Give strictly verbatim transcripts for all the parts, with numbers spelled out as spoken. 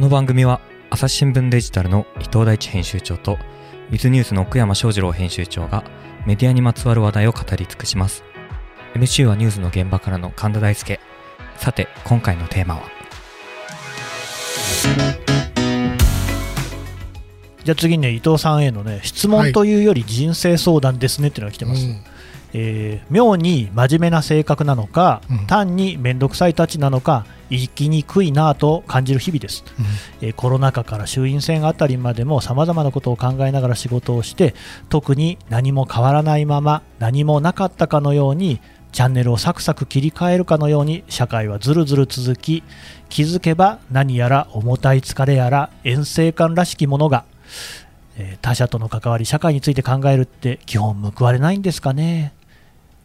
この番組は朝日新聞デジタルの伊藤大地編集長とウィズニュースの奥山翔二郎編集長がメディアにまつわる話題を語り尽くします。 エムシー はニュースの現場からの神田大輔。さて今回のテーマは、じゃあ次ね、伊藤さんへのね質問というより人生相談ですねっていうのが来てます、はい。うん、えー、妙に真面目な性格なのか、うん、単に面倒くさいたちなのか生きにくいなと感じる日々です、うん。えー、コロナ禍から衆院選あたりまでもさまざまなことを考えながら仕事をして、特に何も変わらないまま何もなかったかのようにチャンネルをサクサク切り替えるかのように社会はずるずる続き、気づけば何やら重たい疲れやら遠征感らしきものが、えー、他者との関わり社会について考えるって基本報われないんですかね。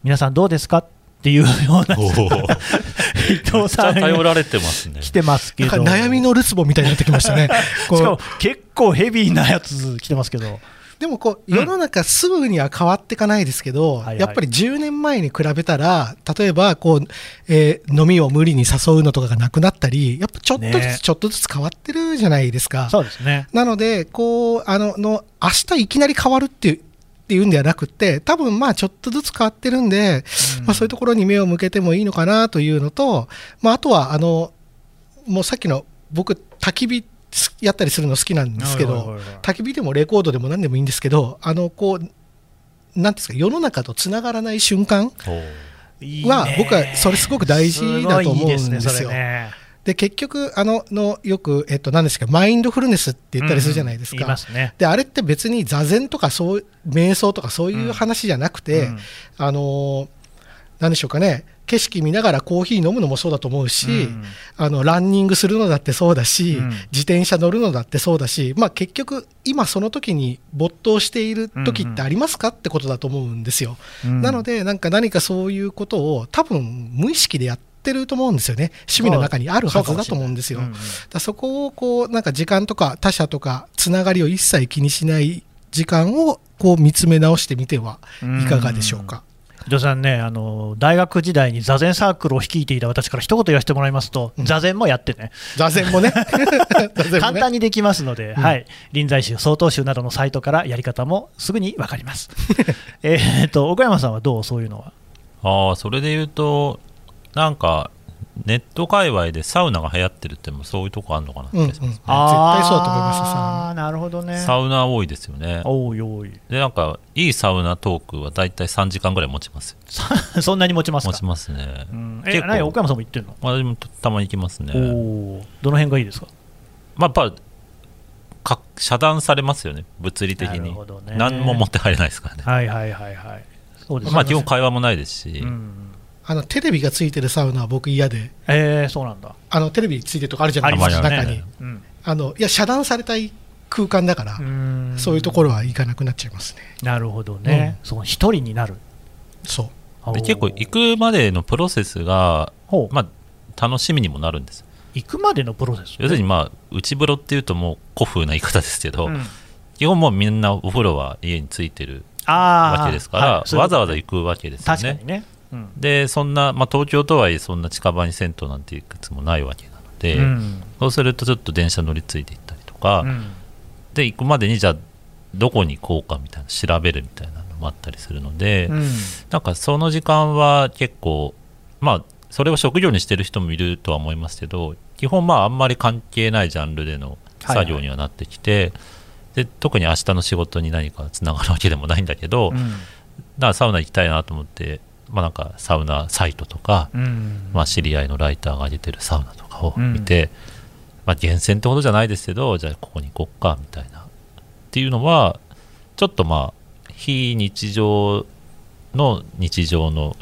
皆さんどうですかっていうような伊藤さん頼られてますね。来てますけど、悩みのルツボみたいになってきましたねこうしかも結構ヘビーなやつ来てますけど、でもこう世の中すぐには変わっていかないですけど、うん、はいはい、やっぱりじゅうねんまえに比べたら例えばこう、えー、飲みを無理に誘うのとかがなくなったり、やっぱちょっとずつ、ね、ちょっとずつ変わってるじゃないですか。そうですね。なのでこうあのの明日いきなり変わるっていうっていうんではなくて、多分まあちょっとずつ変わってるんで、うん、まあ、そういうところに目を向けてもいいのかなというのと、まあ、あとはあのもうさっきの僕焚き火やったりするの好きなんですけど、焚き火でもレコードでも何でもいいんですけど、あのこうなんですか、世の中とつながらない瞬間は僕はそれすごく大事だと思うんですよ。いいね、すごいいいですね、それね。で結局あののよく、えっと、何ですか、マインドフルネスって言ったりするじゃないですか、うん、言いますね。であれって別に座禅とかそう瞑想とかそういう話じゃなくて、うんうん、あの何でしょうかね、景色見ながらコーヒー飲むのもそうだと思うし、うん、あのランニングするのだってそうだし、うん、自転車乗るのだってそうだし、まあ、結局今その時に没頭している時ってありますかってことだと思うんですよ、うん、なのでなんか何かそういうことを多分無意識でやっててると思うんですよね。趣味の中にあるはずだと思うんですよ。うんうん、だそこをこうなんか時間とか他者とかつながりを一切気にしない時間をこう見つめ直してみてはいかがでしょうか。伊藤さんね、あの大学時代に座禅サークルを率いていた私から一言言わせてもらいますと、うん、座禅もやってね、座禅もね簡単にできますので、うん、はい、臨済宗、曹洞宗などのサイトからやり方もすぐに分かりますえっと奥山さんはどう、そういうのは。ああ、それで言うとなんかネット界隈でサウナが流行ってるってもそういうとこあるのかなって、うんうん、絶対そうだと思います。ああ、なるほどね。サウナ多いですよね。多い多い。でなんかいいサウナトークはだいたいさんじかんぐらい持ちますそんなに持ちますか。持ちますね、うん、え結構。奥山さんも行ってるの。私もたまに行きますね。お、どの辺がいいですか。まあ、やっぱか遮断されますよね、物理的に。なるほど、ね、何も持って入れないですからね。はいはいはいはい。そうですね。まあ、基本会話もないですし、うん、あのテレビがついてるサウナは僕嫌で、えー、そうなんだ。あのテレビついてるとこあるじゃないですか、中に、うん、あのいや遮断されたい空間だから、うん、そういうところは行かなくなっちゃいますね。なるほどね、うん、その一人になる。そうで結構行くまでのプロセスが、まあ、楽しみにもなるんです。行くまでのプロセス、ね、要するに、まあ、内風呂っていうともう古風な言い方ですけど、うん、基本もうみんなお風呂は家についてるわけですから、はい、わざわざ行くわけですよね。確かにね。でそんな、まあ、東京とはいえそんな近場に銭湯なんていくつもないわけなので、うん、そうするとちょっと電車乗り継いで行ったりとか、うん、で行くまでにじゃあどこに行こうかみたいな調べるみたいなのもあったりするので、うん、なんかその時間は結構、まあ、それを職業にしてる人もいるとは思いますけど、基本まああんまり関係ないジャンルでの作業にはなってきて、はいはい、で特に明日の仕事に何かつながるわけでもないんだけど、うん、だからサウナ行きたいなと思って。まあ、なんかサウナサイトとか、うん、まあ、知り合いのライターが上げてるサウナとかを見て、うん、まあ、厳選ってことじゃないですけど、じゃあここに行こっかみたいなっていうのはちょっとまあ非日常の日常の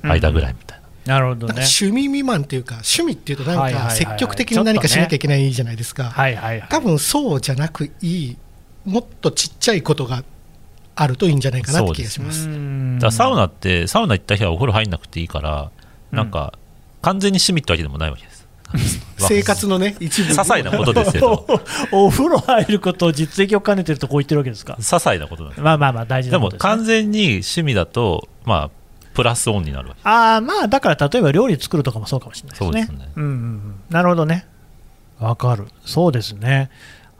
間ぐらいみたいな、うん、なるほどね。趣味未満というか、趣味っていうとなんか積極的に何かしなきゃいけないじゃないですか、はいはいはいはい、多分そうじゃなくいい、もっとちっちゃいことがあるといいんじゃないかなって気がします。だからサウナってサウナ行った日はお風呂入んなくていいから、うん、なんか完全に趣味ってわけでもないわけです生活のね一部、些細なことですけどお風呂入ることを実益を兼ねてるとこう言ってるわけですか。些細なことなんです。まあまあまあ大事なことです、ね、でも完全に趣味だと、まあ、プラスオンになるわけです。あ、まあ、だから例えば料理作るとかもそうかもしれないですね。そうですね、うんうんうん、なるほどね。わかる、そうですね。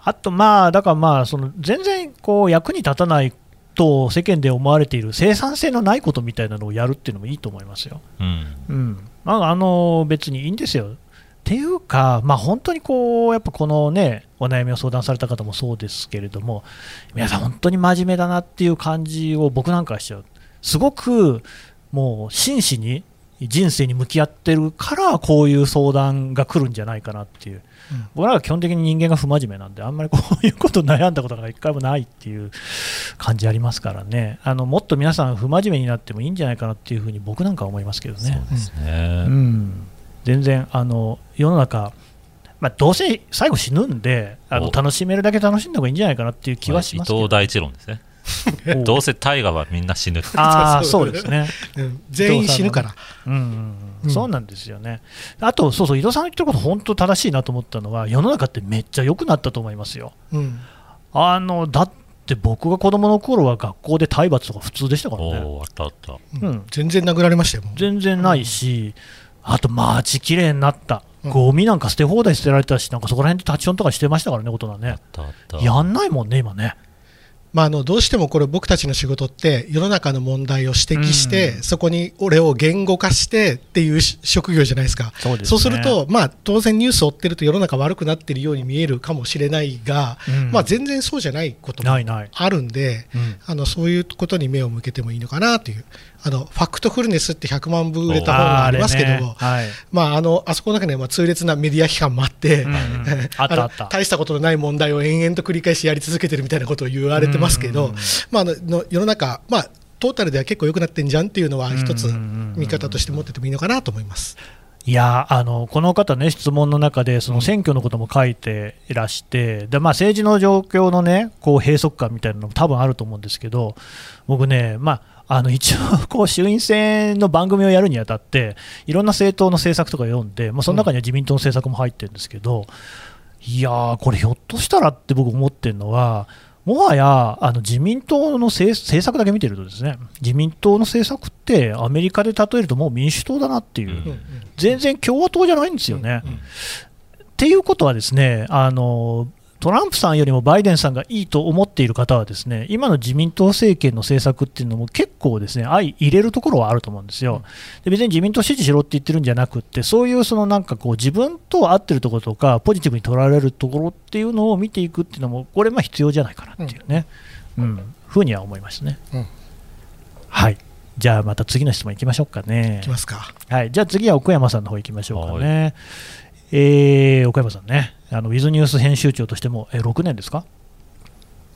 あと、まあだからまあその全然こう役に立たないと世間で思われている生産性のないことみたいなのをやるっていうのもいいと思いますよ。うん、うん、まあ、あの別にいいんですよ。っていうか、まあ、本当にこうやっぱこのねお悩みを相談された方もそうですけれども、皆さん本当に真面目だなっていう感じを僕なんかしちゃう。すごくもう真摯に人生に向き合ってるからこういう相談が来るんじゃないかなっていう、うん、僕らは基本的に人間が不真面目なんであんまりこういうこと悩んだことが一回もないっていう感じありますからね。あのもっと皆さん不真面目になってもいいんじゃないかなっていうふうに僕なんかは思いますけどね。そうですね、うんうん、全然あの世の中、まあ、どうせ最後死ぬんであの楽しめるだけ楽しんだ方がいいんじゃないかなっていう気はしますけど、まあ、伊藤大一論ですねどうせ大河はみんな死ぬってあそうですね全員死ぬから、うんうん、そうなんですよね。あとそうそう井戸さんの言ってること本当正しいなと思ったのは、世の中ってめっちゃ良くなったと思いますよ、うん、あのだって僕が子どもの頃は学校で体罰とか普通でしたからね。おあったあった、うん、全然殴られましたよ。全然ないし、あと街きれいになった。ゴミなんか捨て放題捨てられたし、なんかそこら辺で立ちションとかしてましたからね、大人ね。あったあった。やんないもんね今ね。まあ、あのどうしてもこれ僕たちの仕事って世の中の問題を指摘して、うん、そこに俺を言語化してっていう職業じゃないですか。そうですね。そうすると、まあ、当然ニュースを追ってると世の中悪くなってるように見えるかもしれないが、うんまあ、全然そうじゃないこともあるんで、ないない、うん、あのそういうことに目を向けてもいいのかなという。あのファクトフルネスってひゃくまん部売れた本がありますけども、 あ,、ねはいまあ、あ, のあそこの中にはまあ痛烈なメディア批判もあって、うんうん、あったあった大したことのない問題を延々と繰り返しやり続けてるみたいなことを言われてますけど、うんうんまあ、あの世の中、まあ、トータルでは結構良くなってんじゃんっていうのは一つ見方として持っててもいいのかなと思います。いやあのこの方ね、質問の中でその選挙のことも書いていらして、うんでまあ、政治の状況の、ね、こう閉塞感みたいなのも多分あると思うんですけど、僕ね、まああの一応こう衆院選の番組をやるにあたっていろんな政党の政策とか読んで、まあ、その中には自民党の政策も入ってるんですけど、うん、いやーこれひょっとしたらって僕思ってるのは、もはやあの自民党の 政, 政策だけ見てるとですね、自民党の政策ってアメリカで例えるともう民主党だなっていう、うんうん、全然共和党じゃないんですよね、うんうん、っていうことはですね、あのトランプさんよりもバイデンさんがいいと思っている方はですね、今の自民党政権の政策っていうのも結構ですね相入れるところはあると思うんですよ。で別に自民党支持しろって言ってるんじゃなくって、そういうそのなんかこう自分と合ってるところとかポジティブに取られるところっていうのを見ていくっていうのもこれまあ必要じゃないかなっていうね、うんうん、ふうには思いましたね、うん、はい。じゃあまた次の質問いきましょうかね。いきますか、はい、じゃあ次は奥山さんの方いきましょうかね。えー、岡山さんね、あのウィズニュース編集長としても、えー、ろくねんですか。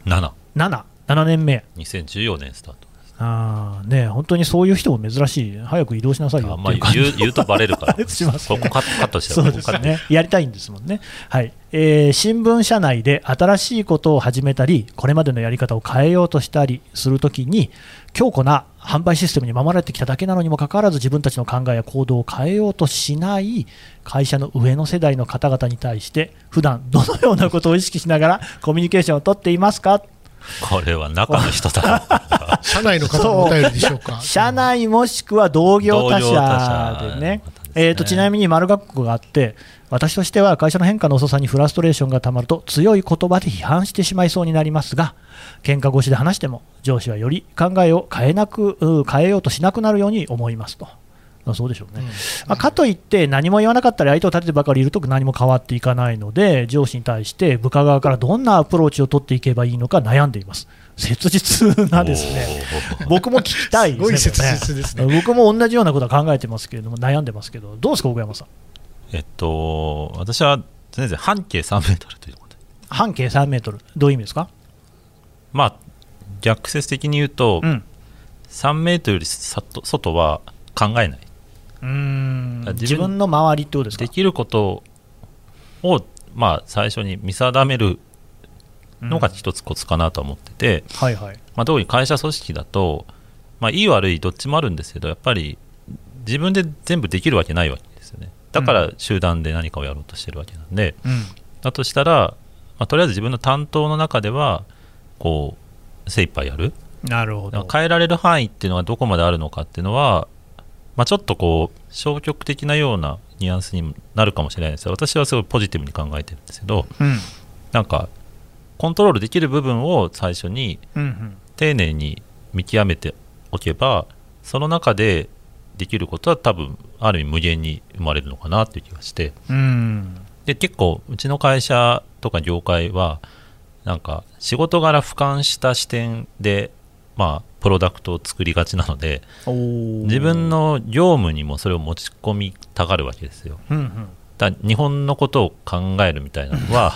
なな なな ななねんめ、にせんじゅうよねんスタートです。あーね、本当にそういう人も珍しい。早く移動しなさいよっていう感じ、あ、まあ、言う、言うとバレるからします、ね、そこカットしてそうですね、やりたいんですもんね、はい。えー、新聞社内で新しいことを始めたりこれまでのやり方を変えようとしたりするときに、強固な販売システムに守られてきただけなのにもかかわらず自分たちの考えや行動を変えようとしない会社の上の世代の方々に対して普段どのようなことを意識しながらコミュニケーションを取っていますか。これは中の人だ社内の方のお便りでしょうか。社内もしくは同業他社でね、えーと、ちなみに丸学校があって、私としては会社の変化の遅さにフラストレーションがたまると強い言葉で批判してしまいそうになりますが、喧嘩越しで話しても上司はより考えを変えなく変えようとしなくなるように思いますと。そうでしょうね、うんまあ、かといって何も言わなかったり相手を立ててばかりいると何も変わっていかないので、上司に対して部下側からどんなアプローチを取っていけばいいのか悩んでいます。切実なですね、僕も聞きたいですね、 すごい切実ですね。僕も同じようなことは考えてますけれども、悩んでますけど、どうですか小山さん。えっと、私は全然半径さんメートルということで、半径さんメートルどういう意味ですか。まあ逆説的に言うと、うん、さんメートルより外は考えない、うーん、自分、自分の周りってことですか。できることを、まあ、最初に見定めるのが一つコツかなと思ってて、うんはいはいまあ、特に会社組織だと、まあ、いい悪いどっちもあるんですけど、やっぱり自分で全部できるわけないわけですよね。だから集団で何かをやろうとしてるわけなんで、うん、だとしたら、まあ、とりあえず自分の担当の中ではこう精一杯やる。なるほど。変えられる範囲っていうのはどこまであるのかっていうのは、まあ、ちょっとこう消極的なようなニュアンスになるかもしれないですけど、私はすごいポジティブに考えてるんですけど、うん、なんかコントロールできる部分を最初に丁寧に見極めておけば、その中でできることは多分ある意味無限に生まれるのかなという気がして、うん、で結構うちの会社とか業界はなんか仕事柄俯瞰した視点でまあプロダクトを作りがちなので、自分の業務にもそれを持ち込みたがるわけですよ、うんうん、だ日本のことを考えるみたいなのは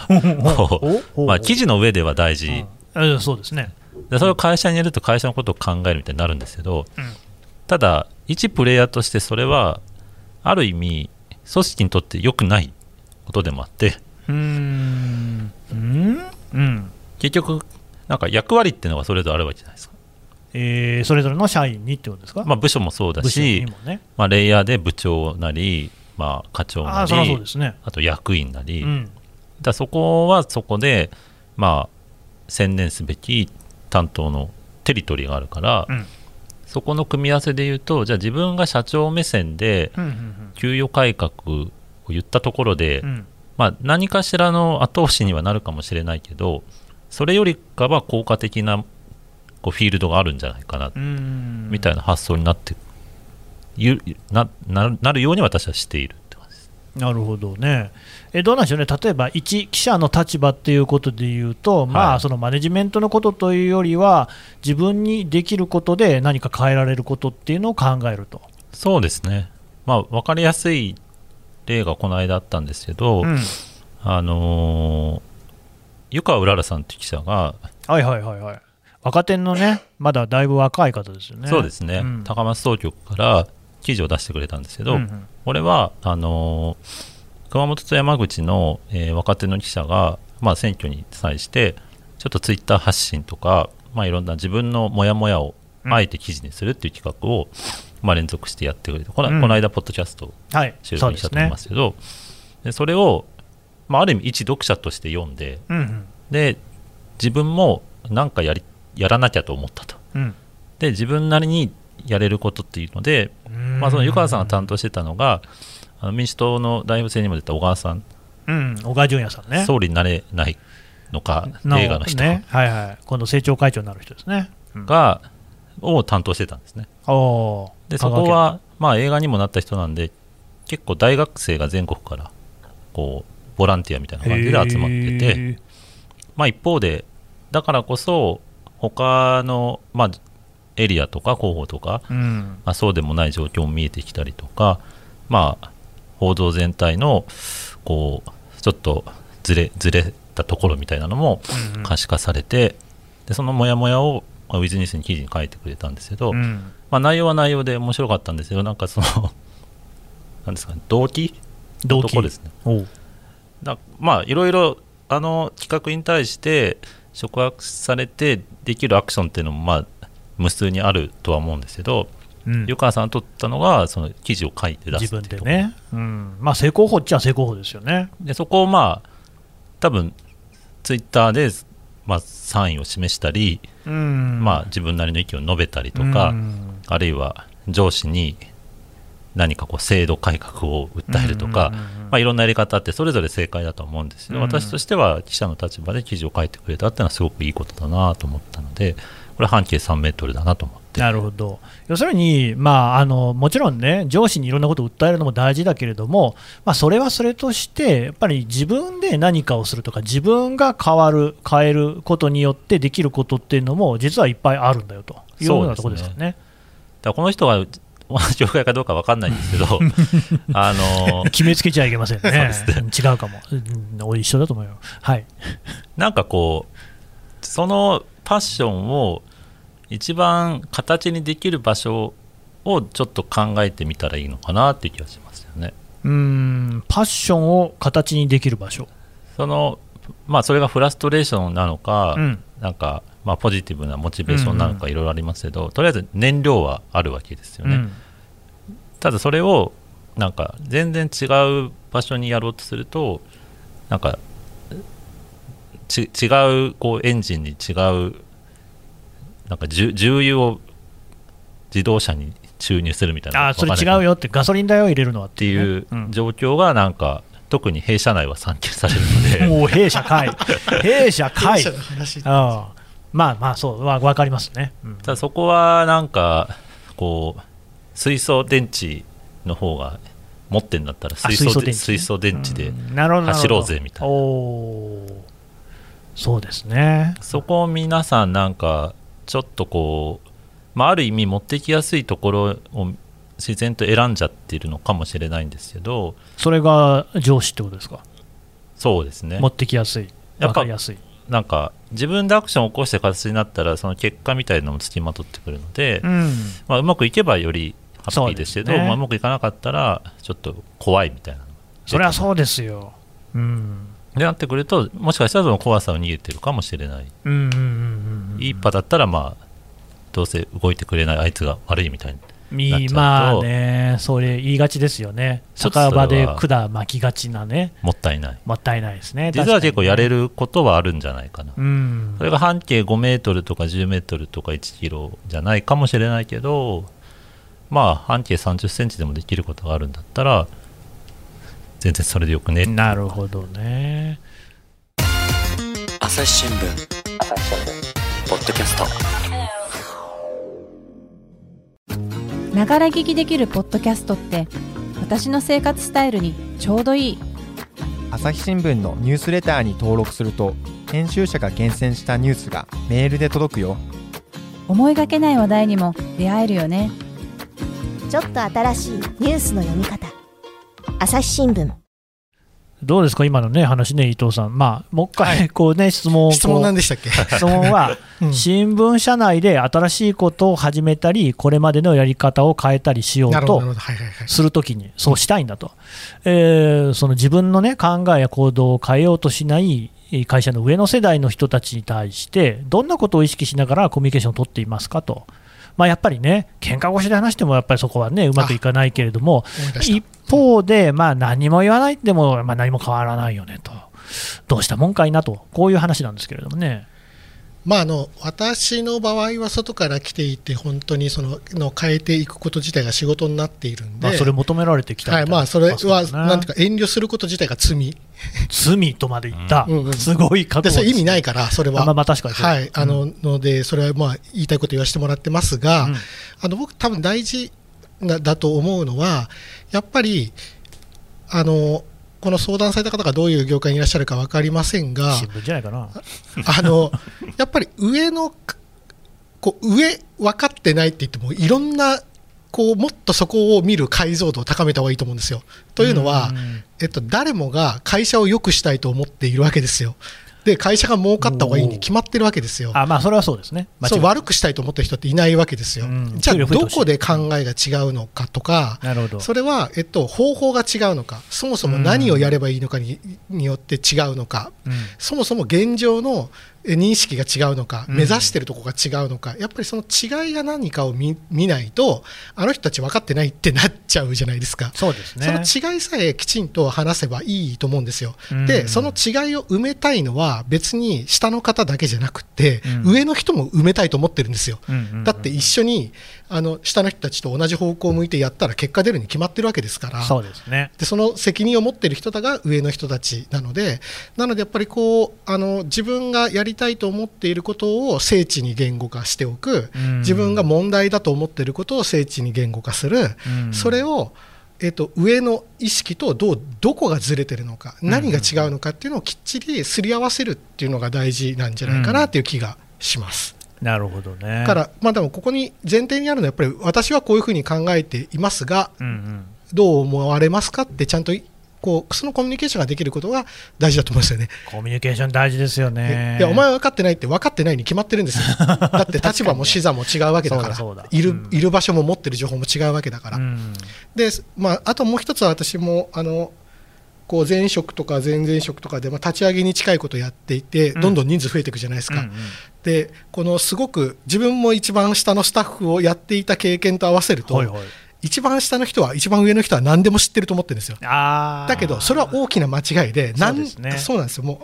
こう、まあ、記事の上では大事、あそうですね、でそれを会社にやると会社のことを考えるみたいになるんですけど、うん、ただ一プレイヤーとしてそれはある意味組織にとって良くないことでもあって、うーん、うんうん、結局なんか役割っていうのがそれぞれあるわけじゃないですか、えー、それぞれの社員にってことですか、まあ、部署もそうだし、ねまあ、レイヤーで部長なり、まあ、課長なり あ, そそうです、ね、あと役員なり、うん、だそこはそこで、まあ、専念すべき担当のテリトリーがあるから、うん、そこの組み合わせでいうとじゃあ自分が社長目線で給与改革を言ったところで、うんうんまあ、何かしらの後押しにはなるかもしれないけど、それよりかは効果的なフィールドがあるんじゃないかなみたいな発想になってゆ な, な, なるように私はしているって感じです。なるほどね。えどうなんでしょうね、例えば一記者の立場っていうことでいうと、はいまあ、そのマネジメントのことというよりは自分にできることで何か変えられることっていうのを考えると。そうですね、まあ、分かりやすい例がこの間あったんですけど、うん、あの湯川うららさんって記者がはいはいはいはい若手のねまだだいぶ若い方ですよね。そうですね、うん、高松当局から記事を出してくれたんですけど、うんうん、これはあのー、熊本と山口の、えー、若手の記者が、まあ、選挙に際してちょっとツイッター発信とか、まあ、いろんな自分のモヤモヤをあえて記事にするっていう企画を、うんまあ、連続してやってくれて、この、うん、この間ポッドキャストを収録したと思いますけど、はい そ, うですね、でそれを、まあ、ある意味一読者として読んで、うんうん、で自分も何かやりやらなきゃと思ったと、うん、で自分なりにやれることっていうので、まあ、その湯川さんが担当してたのがあの民主党の代表選にも出た小川さん、うん、小川淳也さんね、総理になれないのか映画の人、ねはいはい、今度政調会長になる人ですねが、うん、を担当してたんですね。おでそこは、まあ、映画にもなった人なんで結構大学生が全国からこうボランティアみたいな感じで集まってて、まあ、一方でだからこそ他の、まあ、エリアとか候補とか、うんまあ、そうでもない状況も見えてきたりとか、まあ、報道全体のこうちょっとずれ、ずれたところみたいなのも可視化されて、うん、でそのモヤモヤをウィズニュースに記事に書いてくれたんですけど、うんまあ、内容は内容で面白かったんですけど、なんかそのなんですか、ね、動機のところですね。おだ、まあ、いろいろあの企画に対して触発されてできるアクションっていうのもまあ無数にあるとは思うんですけど、うん、湯川さんが取ったのがその記事を書いて出すっていう自分でね、うんまあ、成功法っちゃ成功法ですよね。でそこをまあ多分ツイッターでまあ賛意を示したり、うんまあ、自分なりの意見を述べたりとか、うん、あるいは上司に何かこう制度改革を訴えるとか、うんまあ、いろんなやり方ってそれぞれ正解だと思うんですけど、うん、私としては記者の立場で記事を書いてくれたっていうのはすごくいいことだなと思ったので、これ半径さんメートルだなと思って。なるほど。要するに、まあ、あのもちろんね上司にいろんなことを訴えるのも大事だけれども、まあ、それはそれとしてやっぱり自分で何かをするとか自分が変わる変えることによってできることっていうのも実はいっぱいあるんだよというようなところですよね。だからこの人は同じ業界かどうか分かんないんですけどあの決めつけちゃいけません ね, そうですね違うかも、うん、一緒だと思うよ、はい、なんかこうそのパッションを一番形にできる場所をちょっと考えてみたらいいのかなっていう気がしますよね。うーんパッションを形にできる場所、その、まあ、それがフラストレーションなのか、うん、なんかまあ、ポジティブなモチベーションなのかいろいろありますけど、うんうん、とりあえず燃料はあるわけですよね、うん、ただそれをなんか全然違う場所にやろうとするとなんかち違うこうエンジンに違うなんか重油を自動車に注入するみたいな、あそれ違うよってガソリン代を入れるのはっていう状況がなんか、うん、特に弊社内は散見されるのでもう弊社かい弊社かいああまあまあそうわかりますね、うん、ただそこはなんかこう水素電池の方が持ってんだったら水素、水素電池で走ろうぜみたいな、おそうですね、そこを皆さんなんかちょっとこう、まあ、ある意味持ってきやすいところを自然と選んじゃってるのかもしれないんですけど、それが上司ってことですか。そうですね、持ってきやすい、分かりやすい、なんか自分でアクションを起こして形になったらその結果みたいなのもつきまとってくるので、うんまあ、うまくいけばよりハッピーですけど、 う,、ねまあ、うまくいかなかったらちょっと怖いみたいな、それはそうですよ、うん、でなってくるともしかしたらその怖さを逃げてるかもしれない、いいパだったらまあどうせ動いてくれないあいつが悪いみたいになっちゃうと、まあね、それ言いがちですよね。酒場で管巻きがちなね、もったいないもったいないですね。実は結構やれることはあるんじゃないかな、うん、それが半径ごメートルとかじゅうメートルとかいちキロじゃないかもしれないけど、まあ半径さんじゅっセンチでもできることがあるんだったら全然それでよくね。なるほどね。朝日新聞ポッドキャスト、ながら聞きできるポッドキャストって私の生活スタイルにちょうどいい。朝日新聞のニュースレターに登録すると編集者が厳選したニュースがメールで届くよ。思いがけない話題にも出会えるよね。ちょっと新しいニュースの読み方、朝日新聞。どうですか今のね話ね、伊藤さん、まあ、もう一回こう、ねはい、質問を質問なんでしたっけ質問は、うん、新聞社内で新しいことを始めたりこれまでのやり方を変えたりしようとするときにそうしたいんだと、うんえー、その自分の、ね、考えや行動を変えようとしない会社の上の世代の人たちに対してどんなことを意識しながらコミュニケーションを取っていますかと。まあ、やっぱりね喧嘩越しで話してもやっぱりそこはねうまくいかないけれども、一方でまあ何も言わないでもまあ何も変わらないよねと、どうしたもんかいなと、こういう話なんですけれどもね。まあ、あの私の場合は外から来ていて本当にそのの変えていくこと自体が仕事になっているんで、まあ、それ求められてきたみたいな、はいまあ、それはなんていうか遠慮すること自体が罪罪とまで言った、うんうん、すごい覚悟です、ね、でそれ意味ないからそれは、まあまあ確かにはい、あののでそれはまあ言いたいこと言わせてもらってますが、うん、あの僕多分大事なだと思うのはやっぱりあのこの相談された方がどういう業界にいらっしゃるか分かりませんが、新聞じゃないかなあのやっぱり上のこう上分かってないって言ってもいろんなこうもっとそこを見る解像度を高めた方がいいと思うんですよ。というのは、えっと、誰もが会社を良くしたいと思っているわけですよ。で会社が儲かった方がいいに決まってるわけですよ。あ、まあ、それはそうですね。そう悪くしたいと思ってる人っていないわけですよ。じゃあどこで考えが違うのかとか、なるほど、それは、えっと、方法が違うのか、そもそも何をやればいいのか に,、うん、によって違うのか、うん、そもそも現状の認識が違うのか、目指してるとこが違うのか、うん、やっぱりその違いが何かを 見, 見ないとあの人たち分かってないってなっちゃうじゃないですか。 そうですね。その違いさえきちんと話せばいいと思うんですよ、うん、でその違いを埋めたいのは別に下の方だけじゃなくて、うん、上の人も埋めたいと思ってるんですよ、うんうんうんうん、だって一緒にあの下の人たちと同じ方向を向いてやったら結果出るに決まってるわけですから、そうですね。でその責任を持ってる人だが上の人たちなので、なのでやっぱりこうあの自分がやりたいと思っていることを精緻に言語化しておく、自分が問題だと思っていることを精緻に言語化する、それを、えっと、上の意識とどうどこがずれてるのか、何が違うのかっていうのをきっちりすり合わせるっていうのが大事なんじゃないかなっていう気がします。なるほどね。だから、まあ、でもここに前提にあるのはやっぱり私はこういうふうに考えていますが、うんうん、どう思われますかってちゃんとこうそのコミュニケーションができることが大事だと思うんですよね。コミュニケーション大事ですよね。いやお前分かってないって分かってないに決まってるんですよだって立場も視座も違うわけだからそうだそうだ、いる、うん、いる場所も持ってる情報も違うわけだから、うんでまあ、あともう一つは私もあのこう前職とか前々職とかでまあ立ち上げに近いことをやっていてどんどん人数増えていくじゃないですか、うんうんうん、でこのすごく自分も一番下のスタッフをやっていた経験と合わせると、はいはい、一番下の人は一番上の人は何でも知ってると思ってるんですよ。あだけどそれは大きな間違いで、なんそうですね、そうなんですよ。も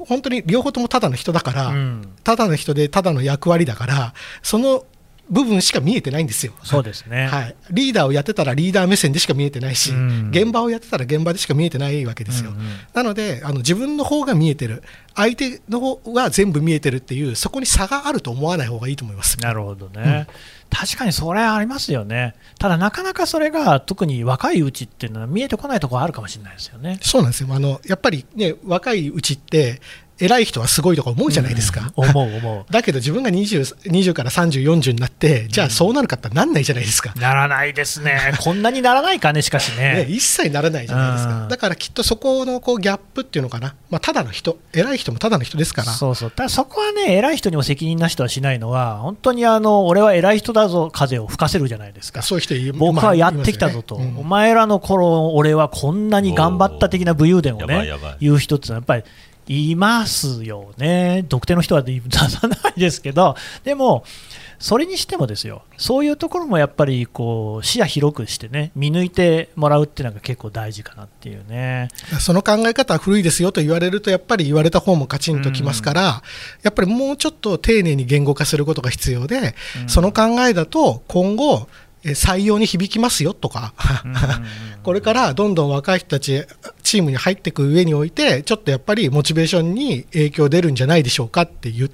う本当に両方ともただの人だから、うん、ただの人でただの役割だから、その部分しか見えてないんですよ。そうですね、はい、リーダーをやってたらリーダー目線でしか見えてないし、うん、現場をやってたら現場でしか見えてないわけですよ、うんうん、なのであの自分の方が見えてる、相手の方が全部見えてるっていう、そこに差があると思わない方がいいと思います。なるほどね、うん、確かにそれはありますよね。ただなかなかそれが特に若いうちっていうのは見えてこないところがあるかもしれないですよね。そうなんですよ。あのやっぱり、ね、若いうちって偉い人はすごいとか思うじゃないですか、うん、思う思うだけど自分が 20, 20からさんじゅう、よんじゅうになってじゃあそうなるかってなんないじゃないですか、うん、ならないですねこんなにならないかね、しかし ね, ね一切ならないじゃないですか、うん、だからきっとそこのこうギャップっていうのかな、まあ、ただの人、偉い人もただの人ですから。そうそう、ただそこはね、偉い人にも責任なしとはしないのは、本当にあの俺は偉い人だぞ風を吹かせるじゃないですか。そういう人い、僕はやってきたぞと、まあね、うん、お前らの頃俺はこんなに頑張った的な武勇伝をね言う人ってのはやっぱりいますよね。特定の人は出さないですけど、でもそれにしてもですよ、そういうところもやっぱりこう視野広くしてね、見抜いてもらうっていうのが結構大事かなっていうね。その考え方は古いですよと言われると、やっぱり言われた方もカチンときますから、うん、やっぱりもうちょっと丁寧に言語化することが必要で、うん、その考えだと今後採用に響きますよとかこれからどんどん若い人たちチームに入っていく上において、ちょっとやっぱりモチベーションに影響出るんじゃないでしょうかって言っ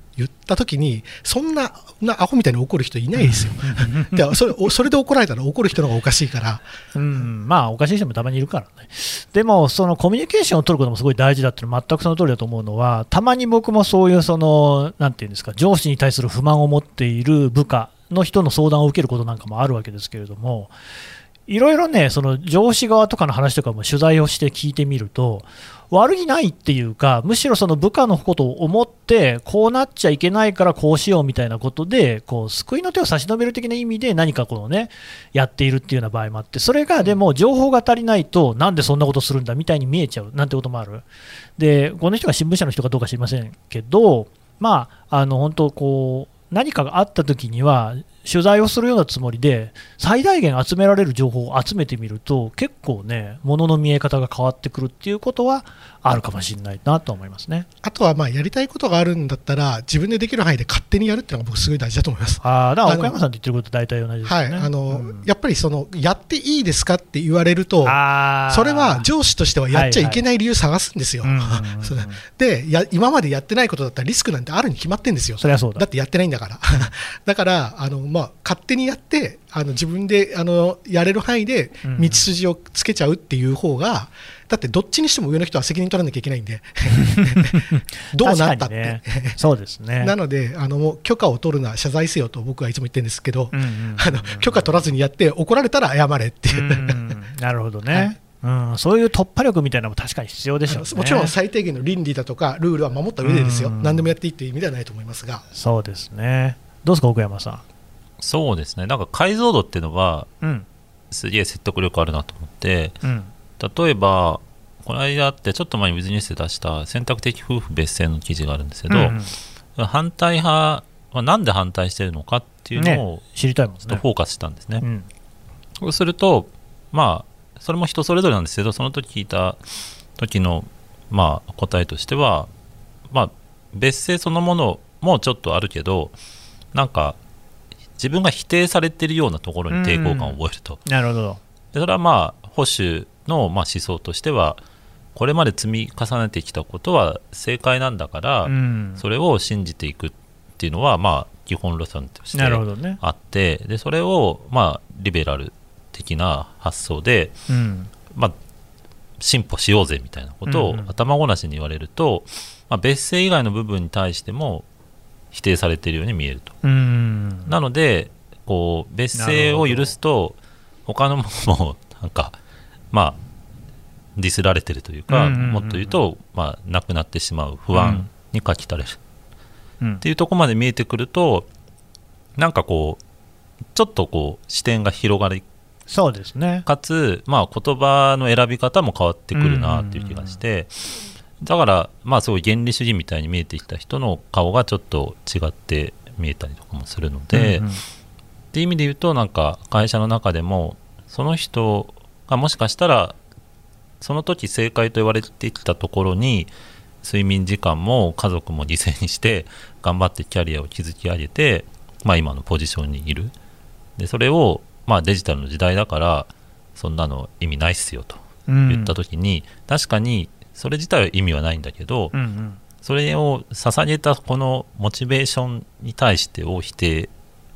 た時に、そんなアホみたいに怒る人いないですよで そ, れそれで怒られたら怒る人の方がおかしいから、うん、まあおかしい人もたまにいるからね。でもそのコミュニケーションを取ることもすごい大事だっていうのは全くその通りだと思うのは、たまに僕もそういうそのなんていうんですか、上司に対する不満を持っている部下の人の相談を受けることなんかもあるわけですけれども、いろいろね、その上司側とかの話とかも取材をして聞いてみると、悪気ないっていうか、むしろその部下のことを思ってこうなっちゃいけないからこうしようみたいなことで、こう救いの手を差し伸べる的な意味で何かこのねやっているっていうような場合もあって、それがでも情報が足りないとなんでそんなことするんだみたいに見えちゃうなんてこともある。でこの人が新聞社の人かどうか知りませんけど、まああの本当こう何かがあったときには取材をするようなつもりで最大限集められる情報を集めてみると、結構ね物の見え方が変わってくるっていうことはあるかもしれないなと思いますね。あとはまあやりたいことがあるんだったら自分でできる範囲で勝手にやるっていうのが僕すごい大事だと思います。あ、だから岡山さんと言ってること大体同じですよね。はい、あの、うん、やっぱりそのやっていいですかって言われると、あ、それは上司としてはやっちゃいけない理由探すんですよ。でや今までやってないことだったらリスクなんてあるに決まってるんですよ。それはそうだ。だってやってないんだからだからあの、まあ、勝手にやってあの自分であのやれる範囲で道筋をつけちゃうっていう方が、だってどっちにしても上の人は責任取らなきゃいけないんでどうなったって、ね、そうですね。なのであのもう許可を取るな、謝罪せよと僕はいつも言ってるんですけど、許可取らずにやって怒られたら謝れっていう、うん、うん、なるほどね、はい、うん、そういう突破力みたいなのも確かに必要でしょうね。もちろん最低限の倫理だとかルールは守った上でですよ、うん、何でもやっていいっていう意味ではないと思いますが。そうですね。どうですか奥山さん。そうですね、なんか解像度っていうのが、うん、すげえ説得力あるなと思って、うん、例えばこの間ってちょっと前にビジネスで出した選択的夫婦別姓の記事があるんですけど、うん、反対派はなんで反対してるのかっていうのを知りたいもんね、ちょっとフォーカスしたんですね、うん、そうするとまあそれも人それぞれなんですけど、その時聞いた時の、まあ、答えとしては、まあ、別姓そのものもちょっとあるけど、なんか自分が否定されてるようなところに抵抗感を覚えると、うん、なるほど。でそれはまあ保守のまあ思想としては、これまで積み重ねてきたことは正解なんだから、うん、それを信じていくっていうのはまあ基本路線としてあって、ね、でそれをまあリベラル的な発想で、うん、まあ、進歩しようぜみたいなことを頭ごなしに言われると、まあ、別姓以外の部分に対しても否定されているように見えると。うん、なのでこう別姓を許すと他のものもなんかまあディスられてるというか、もっと言うとまあなくなってしまう不安にかきたれる、うん、っていうところまで見えてくると、なんかこうちょっとこう視点が広がり、そうですね、かつまあ言葉の選び方も変わってくるなという気がして、だからまあすごい原理主義みたいに見えてきた人の顔がちょっと違って見えたりとかもするので、うん、うん、っていう意味で言うと、なんか会社の中でもその人がもしかしたらその時正解と言われてきたところに睡眠時間も家族も犠牲にして頑張ってキャリアを築き上げて、まあ、今のポジションにいる。でそれを、まあ、デジタルの時代だからそんなの意味ないっすよと言った時に、うん、確かにそれ自体は意味はないんだけど、うんうん、それを捧げたこのモチベーションに対してを否定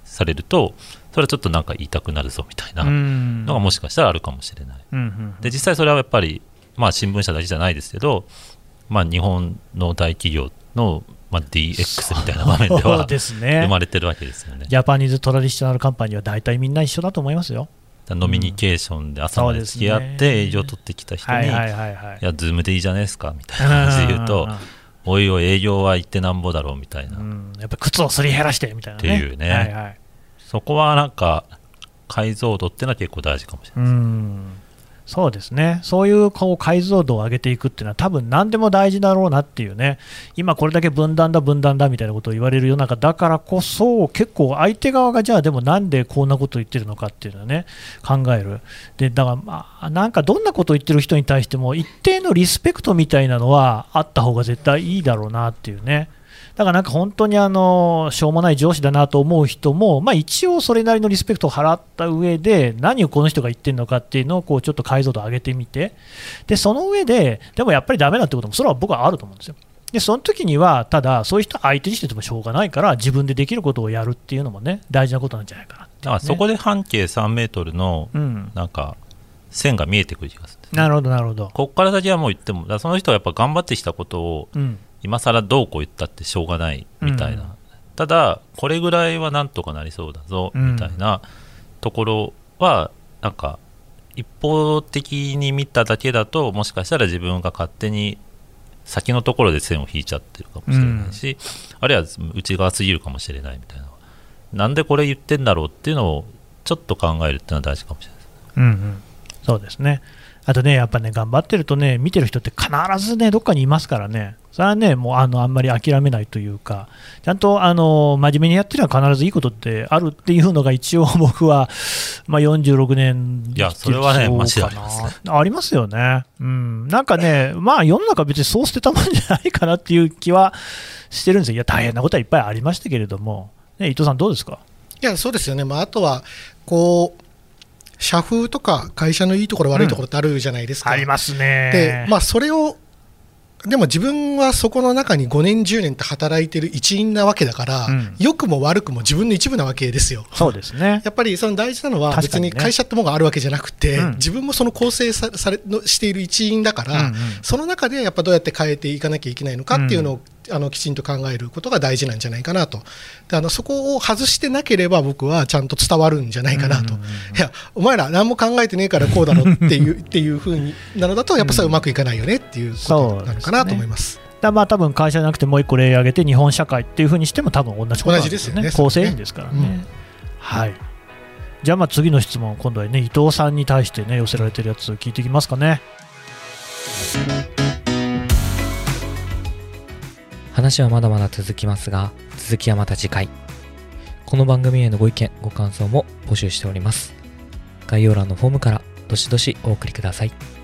されると、それはちょっとなんか言いたくなるぞみたいなのがもしかしたらあるかもしれない、うんうん、で実際それはやっぱり、まあ、新聞社だけじゃないですけど、まあ、日本の大企業のまあ、ディーエックス みたいな場面では生まれてるわけですよね。ジャパニーズトラディショナルカンパニーは大体みんな一緒だと思いますよ。ノミニケーションで朝まで付き合って営業を取ってきた人に、いや Zoom でいいじゃないですかみたいな話で言うと、おいおい営業は行ってなんぼだろうみたいな、うん、やっぱ靴をすり減らしてみたいなねっていうね、はいはい、そこはなんか解像度っていうのは結構大事かもしれないです、うんそうですね。そういうこう解像度を上げていくっていうのは多分何でも大事だろうなっていうね。今これだけ分断だ分断だみたいなことを言われる世の中だからこそ、結構相手側がじゃあでもなんでこんなことを言ってるのかっていうのはね考える。でだからまあなんかどんなことを言ってる人に対しても一定のリスペクトみたいなのはあった方が絶対いいだろうなっていうね。だからなんか本当にあのしょうもない上司だなと思う人も、まあ、一応それなりのリスペクトを払った上で何をこの人が言ってるのかっていうのをこうちょっと解像度上げてみて、でその上ででもやっぱりダメだってこともそれは僕はあると思うんですよ。でその時にはただそういう人相手にしててもしょうがないから自分でできることをやるっていうのもね大事なことなんじゃないかなって、ね、だからそこで半径さんメートルのなんか線が見えてくる気がするんです、ね、なるほどなるほど。ここから先はもう言ってもだからその人はやっぱ頑張ってきたことを、うん今更どうこう言ったってしょうがないみたいな、うん、ただこれぐらいはなんとかなりそうだぞみたいなところはなんか一方的に見ただけだともしかしたら自分が勝手に先のところで線を引いちゃってるかもしれないし、うん、あるいは内側すぎるかもしれないみたいな、なんでこれ言ってんだろうっていうのをちょっと考えるっていうのは大事かもしれないです、うんうん、そうですね。あとねやっぱね頑張ってるとね見てる人って必ずねどっかにいますからね。それはねもう あのあんまり諦めないというか、ちゃんとあの真面目にやってるのは必ずいいことってあるっていうのが一応僕は、まあ、よんじゅうろくねんいやそれはねマジでありますね。ありますよね、うん、なんかねまあ世の中別にそう捨てたもんじゃないかなっていう気はしてるんですよ。いや大変なことはいっぱいありましたけれども、ね、伊藤さんどうですか。いやそうですよね、まあ、あとはこう社風とか会社のいいところ悪いところってあるじゃないですか、うん、ありますね。で、まあ、それをでも自分はそこの中にごねんじゅうねんって働いてる一員なわけだから、うん、良くも悪くも自分の一部なわけですよ。そうですね。やっぱりその大事なのは別に会社ってものがあるわけじゃなくて、うん、自分もその構成さされのしている一員だから、うんうん、その中でやっぱどうやって変えていかなきゃいけないのかっていうのを、うんあのきちんと考えることが大事なんじゃないかなと。であのそこを外してなければ僕はちゃんと伝わるんじゃないかなと、うんうんうんうん、いやお前ら何も考えてねえからこうだろっていうっていう風になのだとやっぱさうまくいかないよねっていうことなのかなと思います、うんだまあ多分会社じゃなくてもう一個例挙げて日本社会っていう風にしても多分同じことなんですよね。同じですよね。構成員ですからね、うん、はい。じゃあまあ次の質問今度はね伊藤さんに対してね寄せられてるやつ聞いていきますかね。話はまだまだ続きますが、続きはまた次回。この番組へのご意見、ご感想も募集しております。概要欄のフォームからどしどしお送りください。